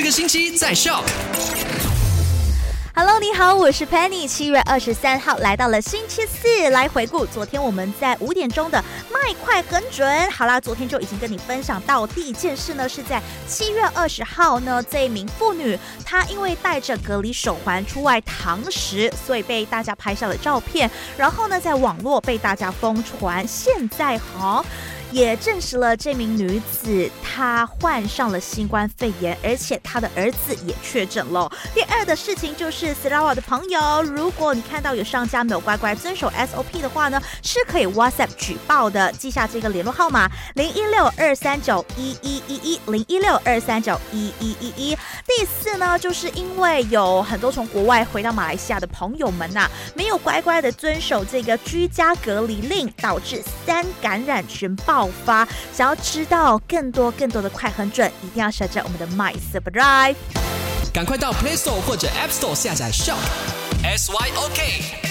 这个星期在 Shop。Hello， 你好，我是 Penny。7月23号来到了星期四，来回顾昨天我们在5点钟的卖快很准。好啦，昨天就已经跟你分享到第一件事呢，是在7月20号呢，这一名妇女她因为戴着隔离手环出外堂食，所以被大家拍下了照片，然后呢在网络被大家疯传。现在好。也证实了这名女子她患上了新冠肺炎，而且她的儿子也确诊了。第二的事情就是Sarawak的朋友，如果你看到有商家没有乖乖遵守 SOP 的话呢，是可以 WhatsApp 举报的，记下这个联络号码0162391111 0162391111。第四呢，就是因为有很多从国外回到马来西亚的朋友们啊，没有乖乖的遵守这个居家隔离令，导致3感染群爆发。想要知道更多的快很准，一定要下载我们的 My Subscribe， 赶快到 Play Store 或者 App Store 下载 Shop SYOK。